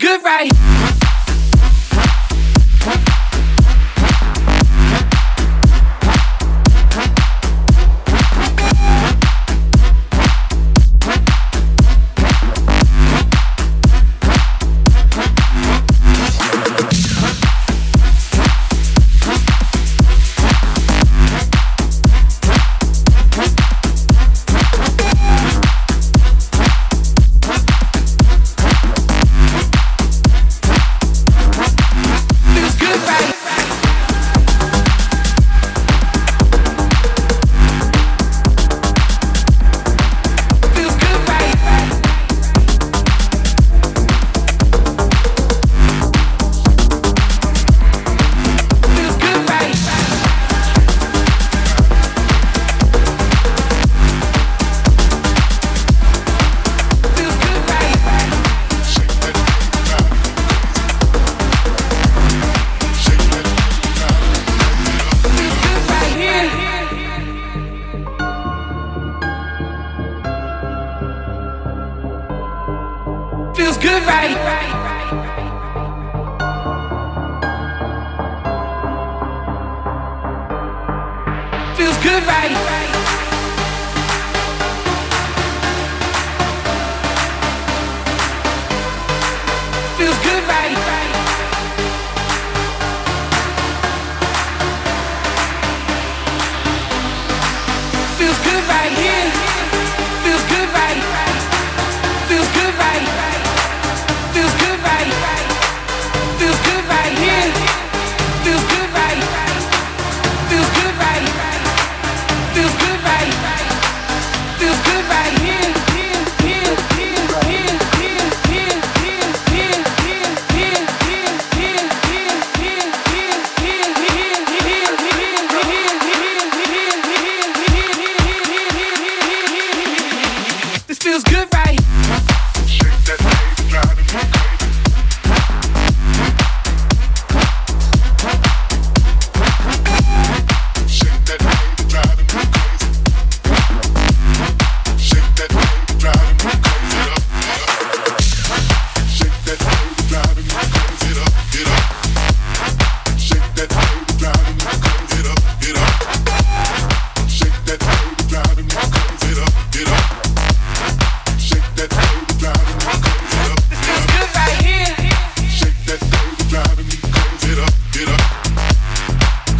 good, right? Feels good, right? Feels good, right? Feels good, right? Feels good, right here. Feels good, right? Feels good, right? Feels good, right?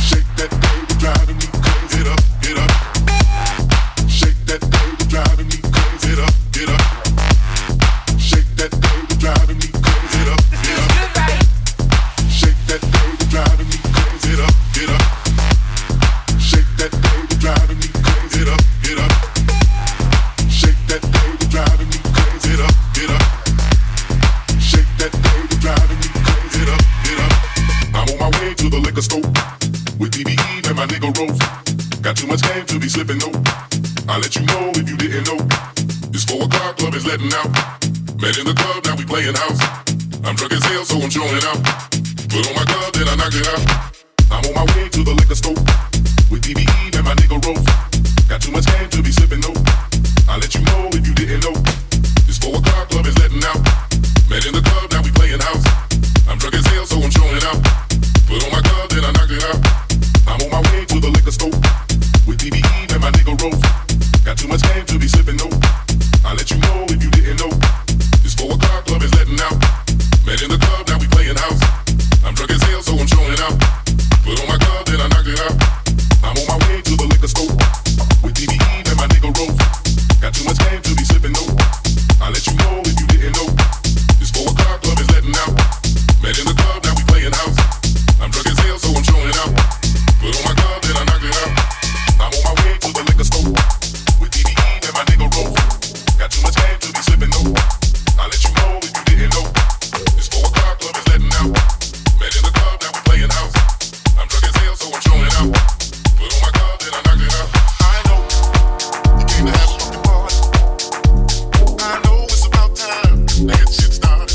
Shake that baby, driving me crazy. Shake that baby, driving me crazy. Shake that baby, driving me crazy. Shake that baby, driving me crazy. Get up, shake that baby, driving me crazy. Get up, shake that baby, driving me crazy. Get up. With BBE and my nigga Rose, got too much game to be slipping though. I'll let you know if you didn't know. It's 4 o'clock, club is letting out. Met in the club, now we playing house. I'm drunk as hell, so I'm showing out. Put on my glove, then I knock it out. I'm on my way to the liquor store with BBE and my nigga Rose. Got too much game to be slipping though. I'll let you know if you didn't know. It's 4 o'clock, club is letting out. Met in the club, now we playing house. I'm drunk as hell, so I'm showing out. Put on my glove, then I knock it out. I'm on my way to the liquor store with DBE and my nigga Rose. Got too much game to be sipping, no. I'll let you know if you didn't know. It's 4 o'clock, club is letting out. Met in the club, now we playing house. I'm drunk as hell, so I'm showing out. Put on my glove, then I knock it out. I'm on my way to the liquor store with DBE and my nigga Rose. Got too much game to be sipping, no. I'll let you know if you didn't know. It's 4 o'clock, club is letting out. Met in the club, now we playing house. I'm drunk as hell, so I'm showing out. Put on my glove, then I knock it out. I'm on my way to the liquor store with DBE and my nigga Rose. Got too much game to be slipping, no. I'll let you know if you didn't know. It's 4 o'clock, club is letting out. Met in the club, now we playing house. I'm drunk as hell, so I'm showing out. Put on my glove, then I knock it out. I know you came to have a fucking party. I know it's about time to get shit started.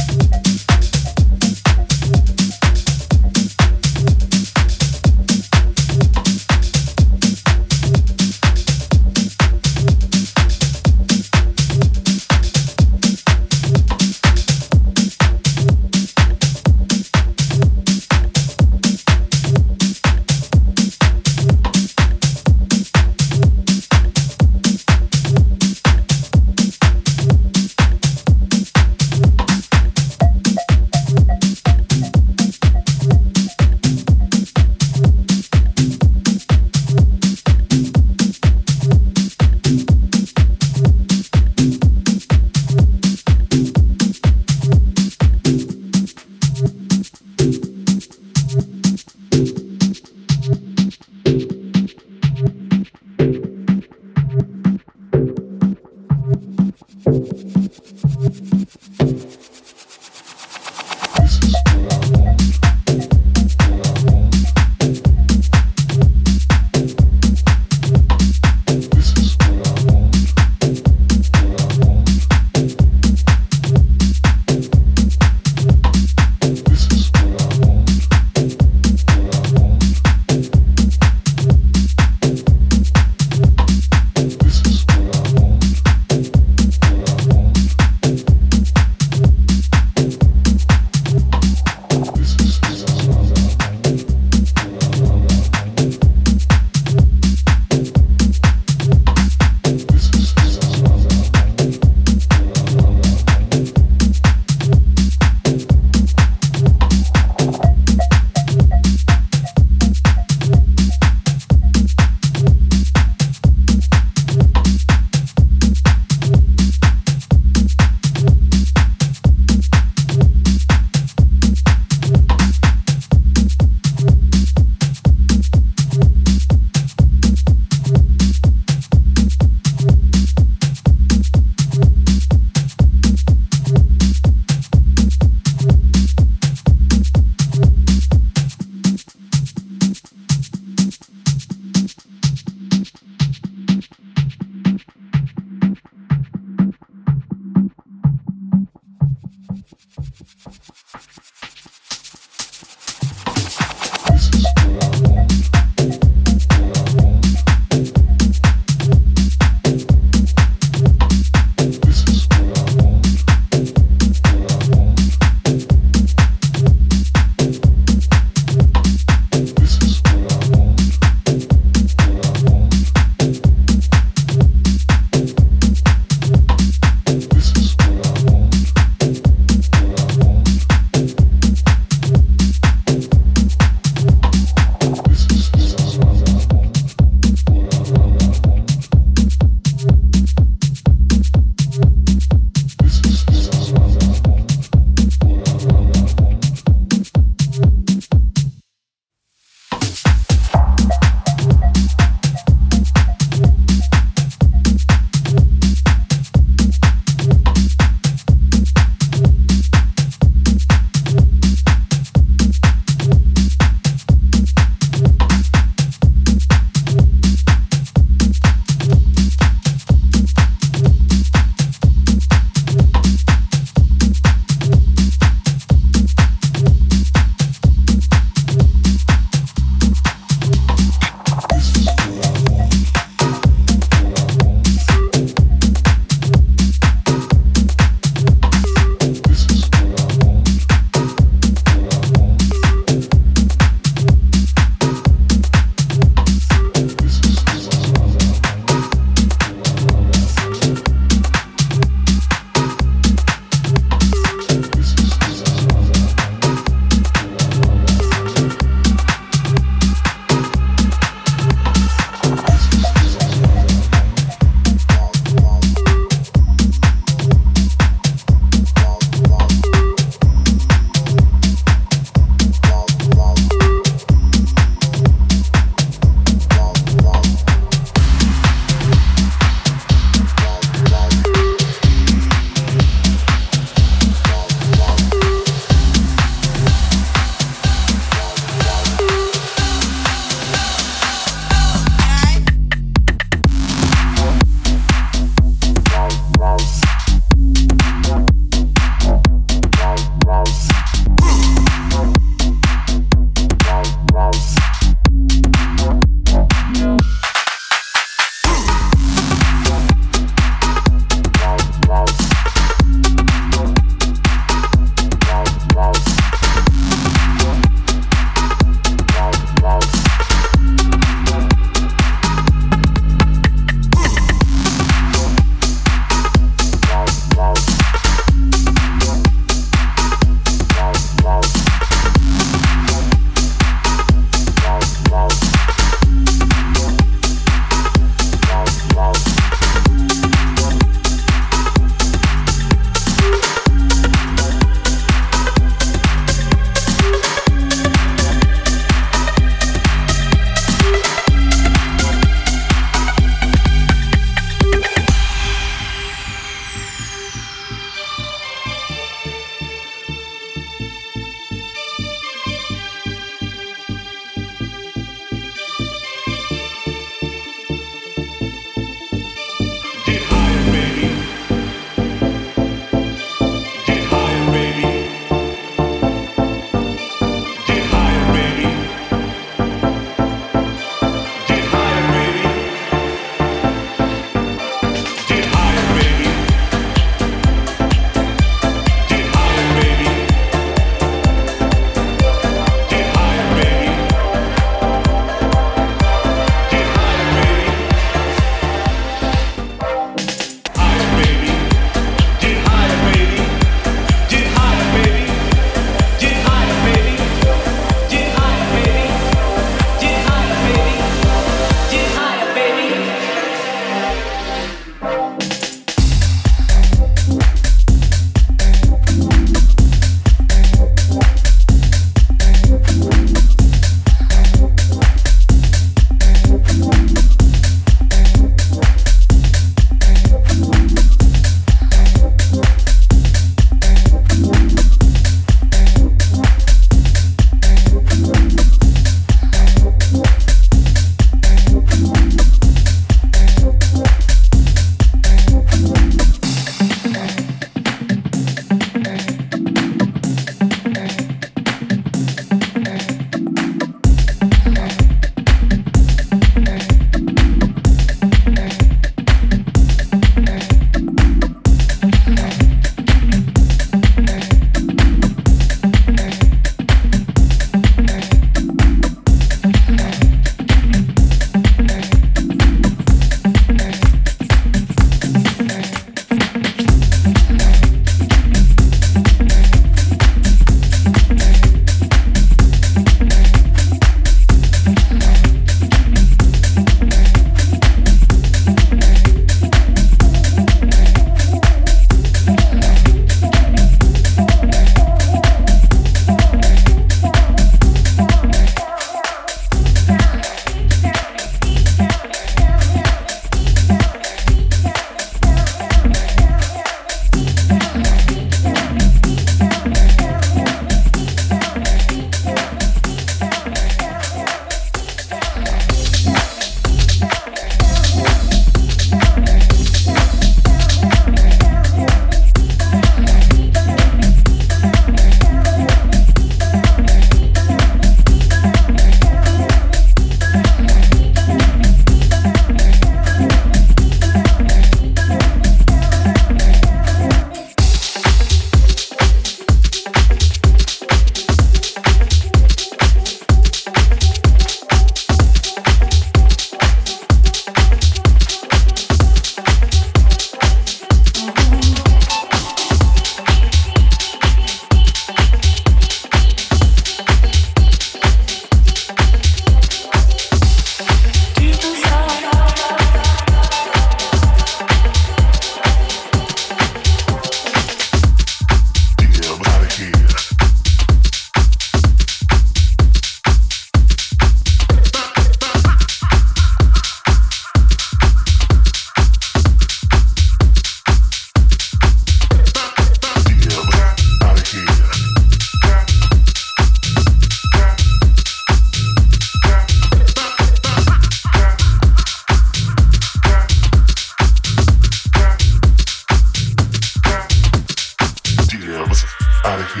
I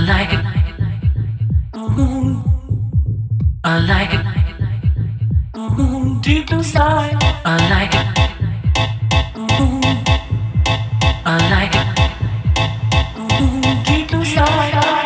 like it. I like it. Deep inside, I like it. I like it. Deep inside, I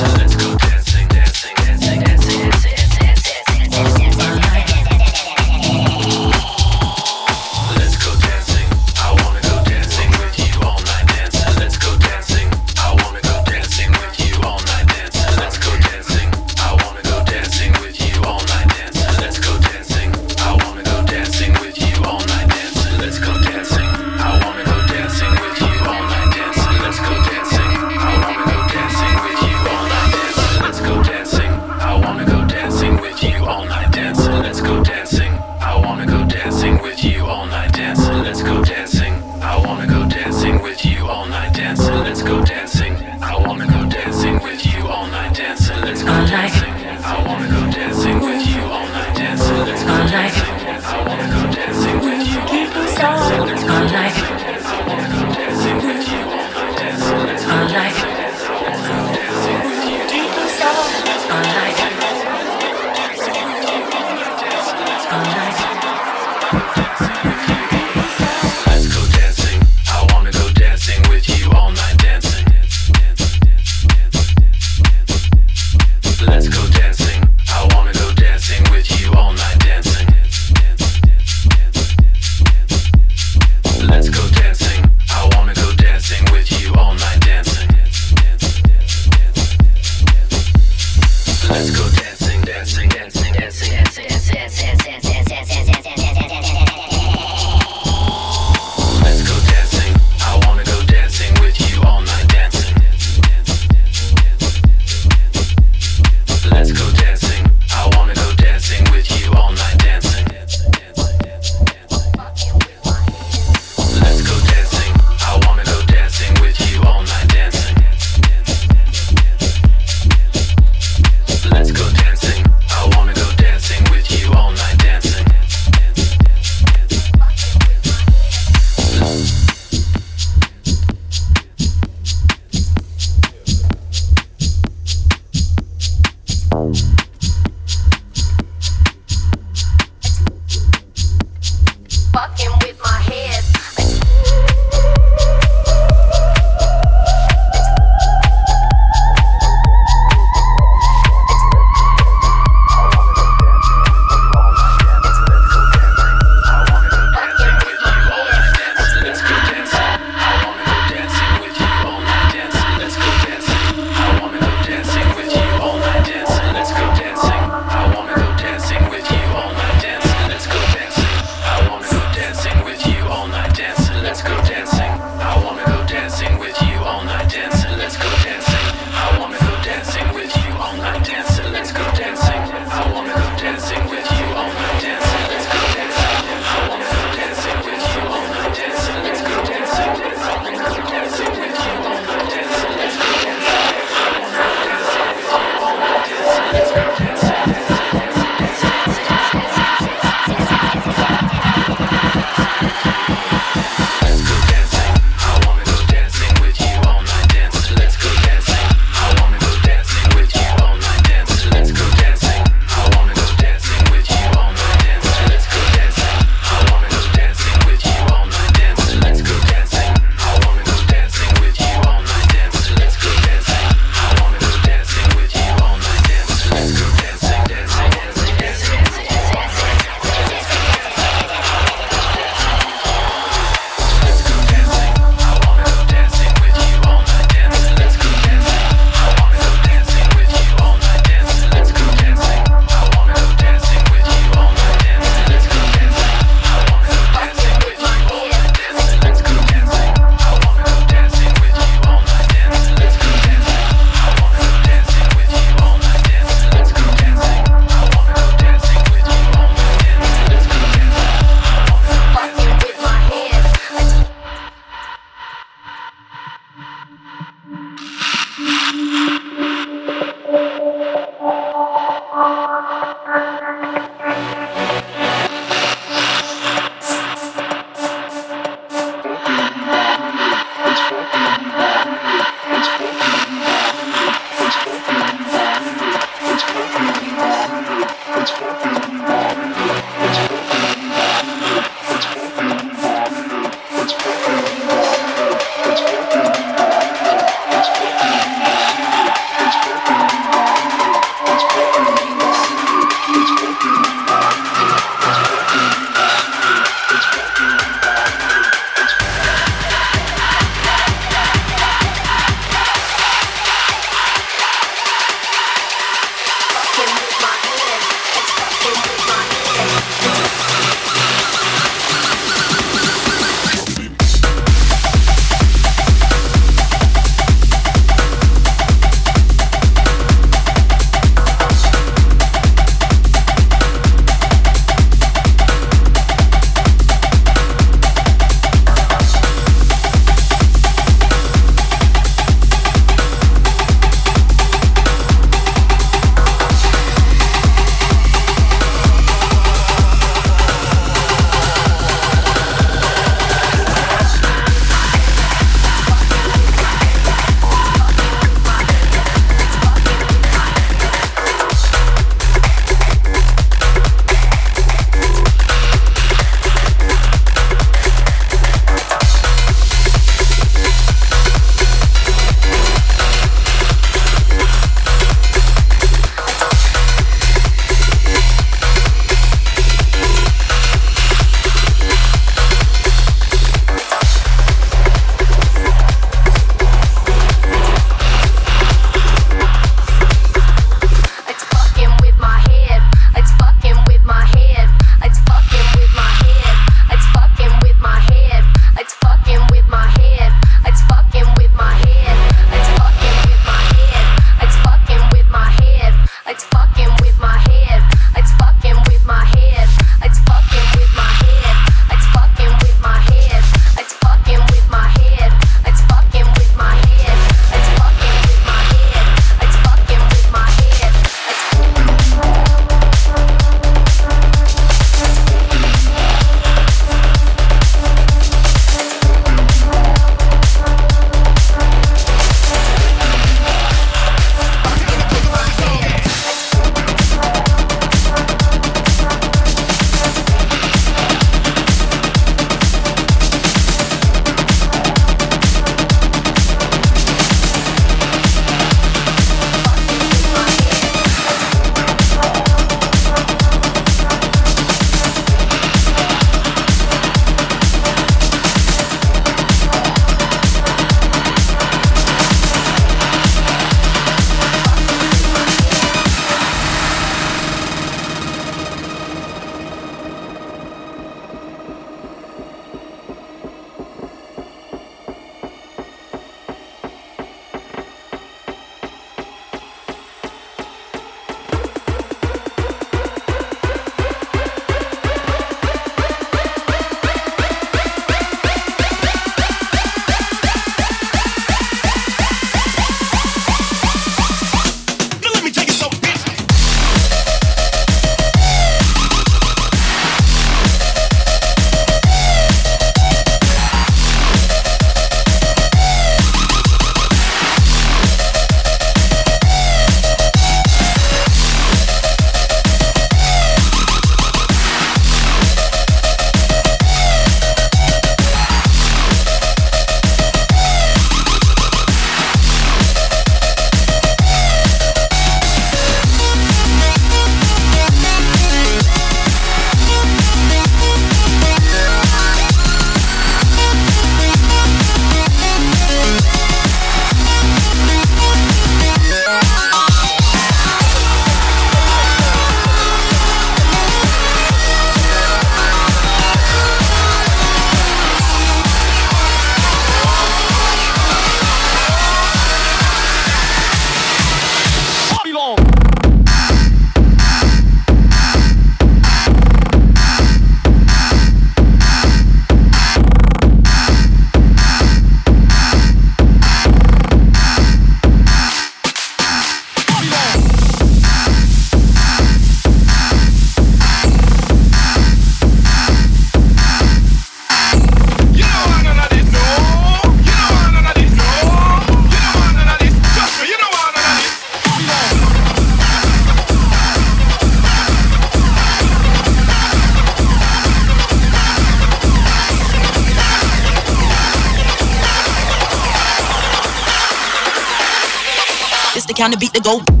the counter beat the go.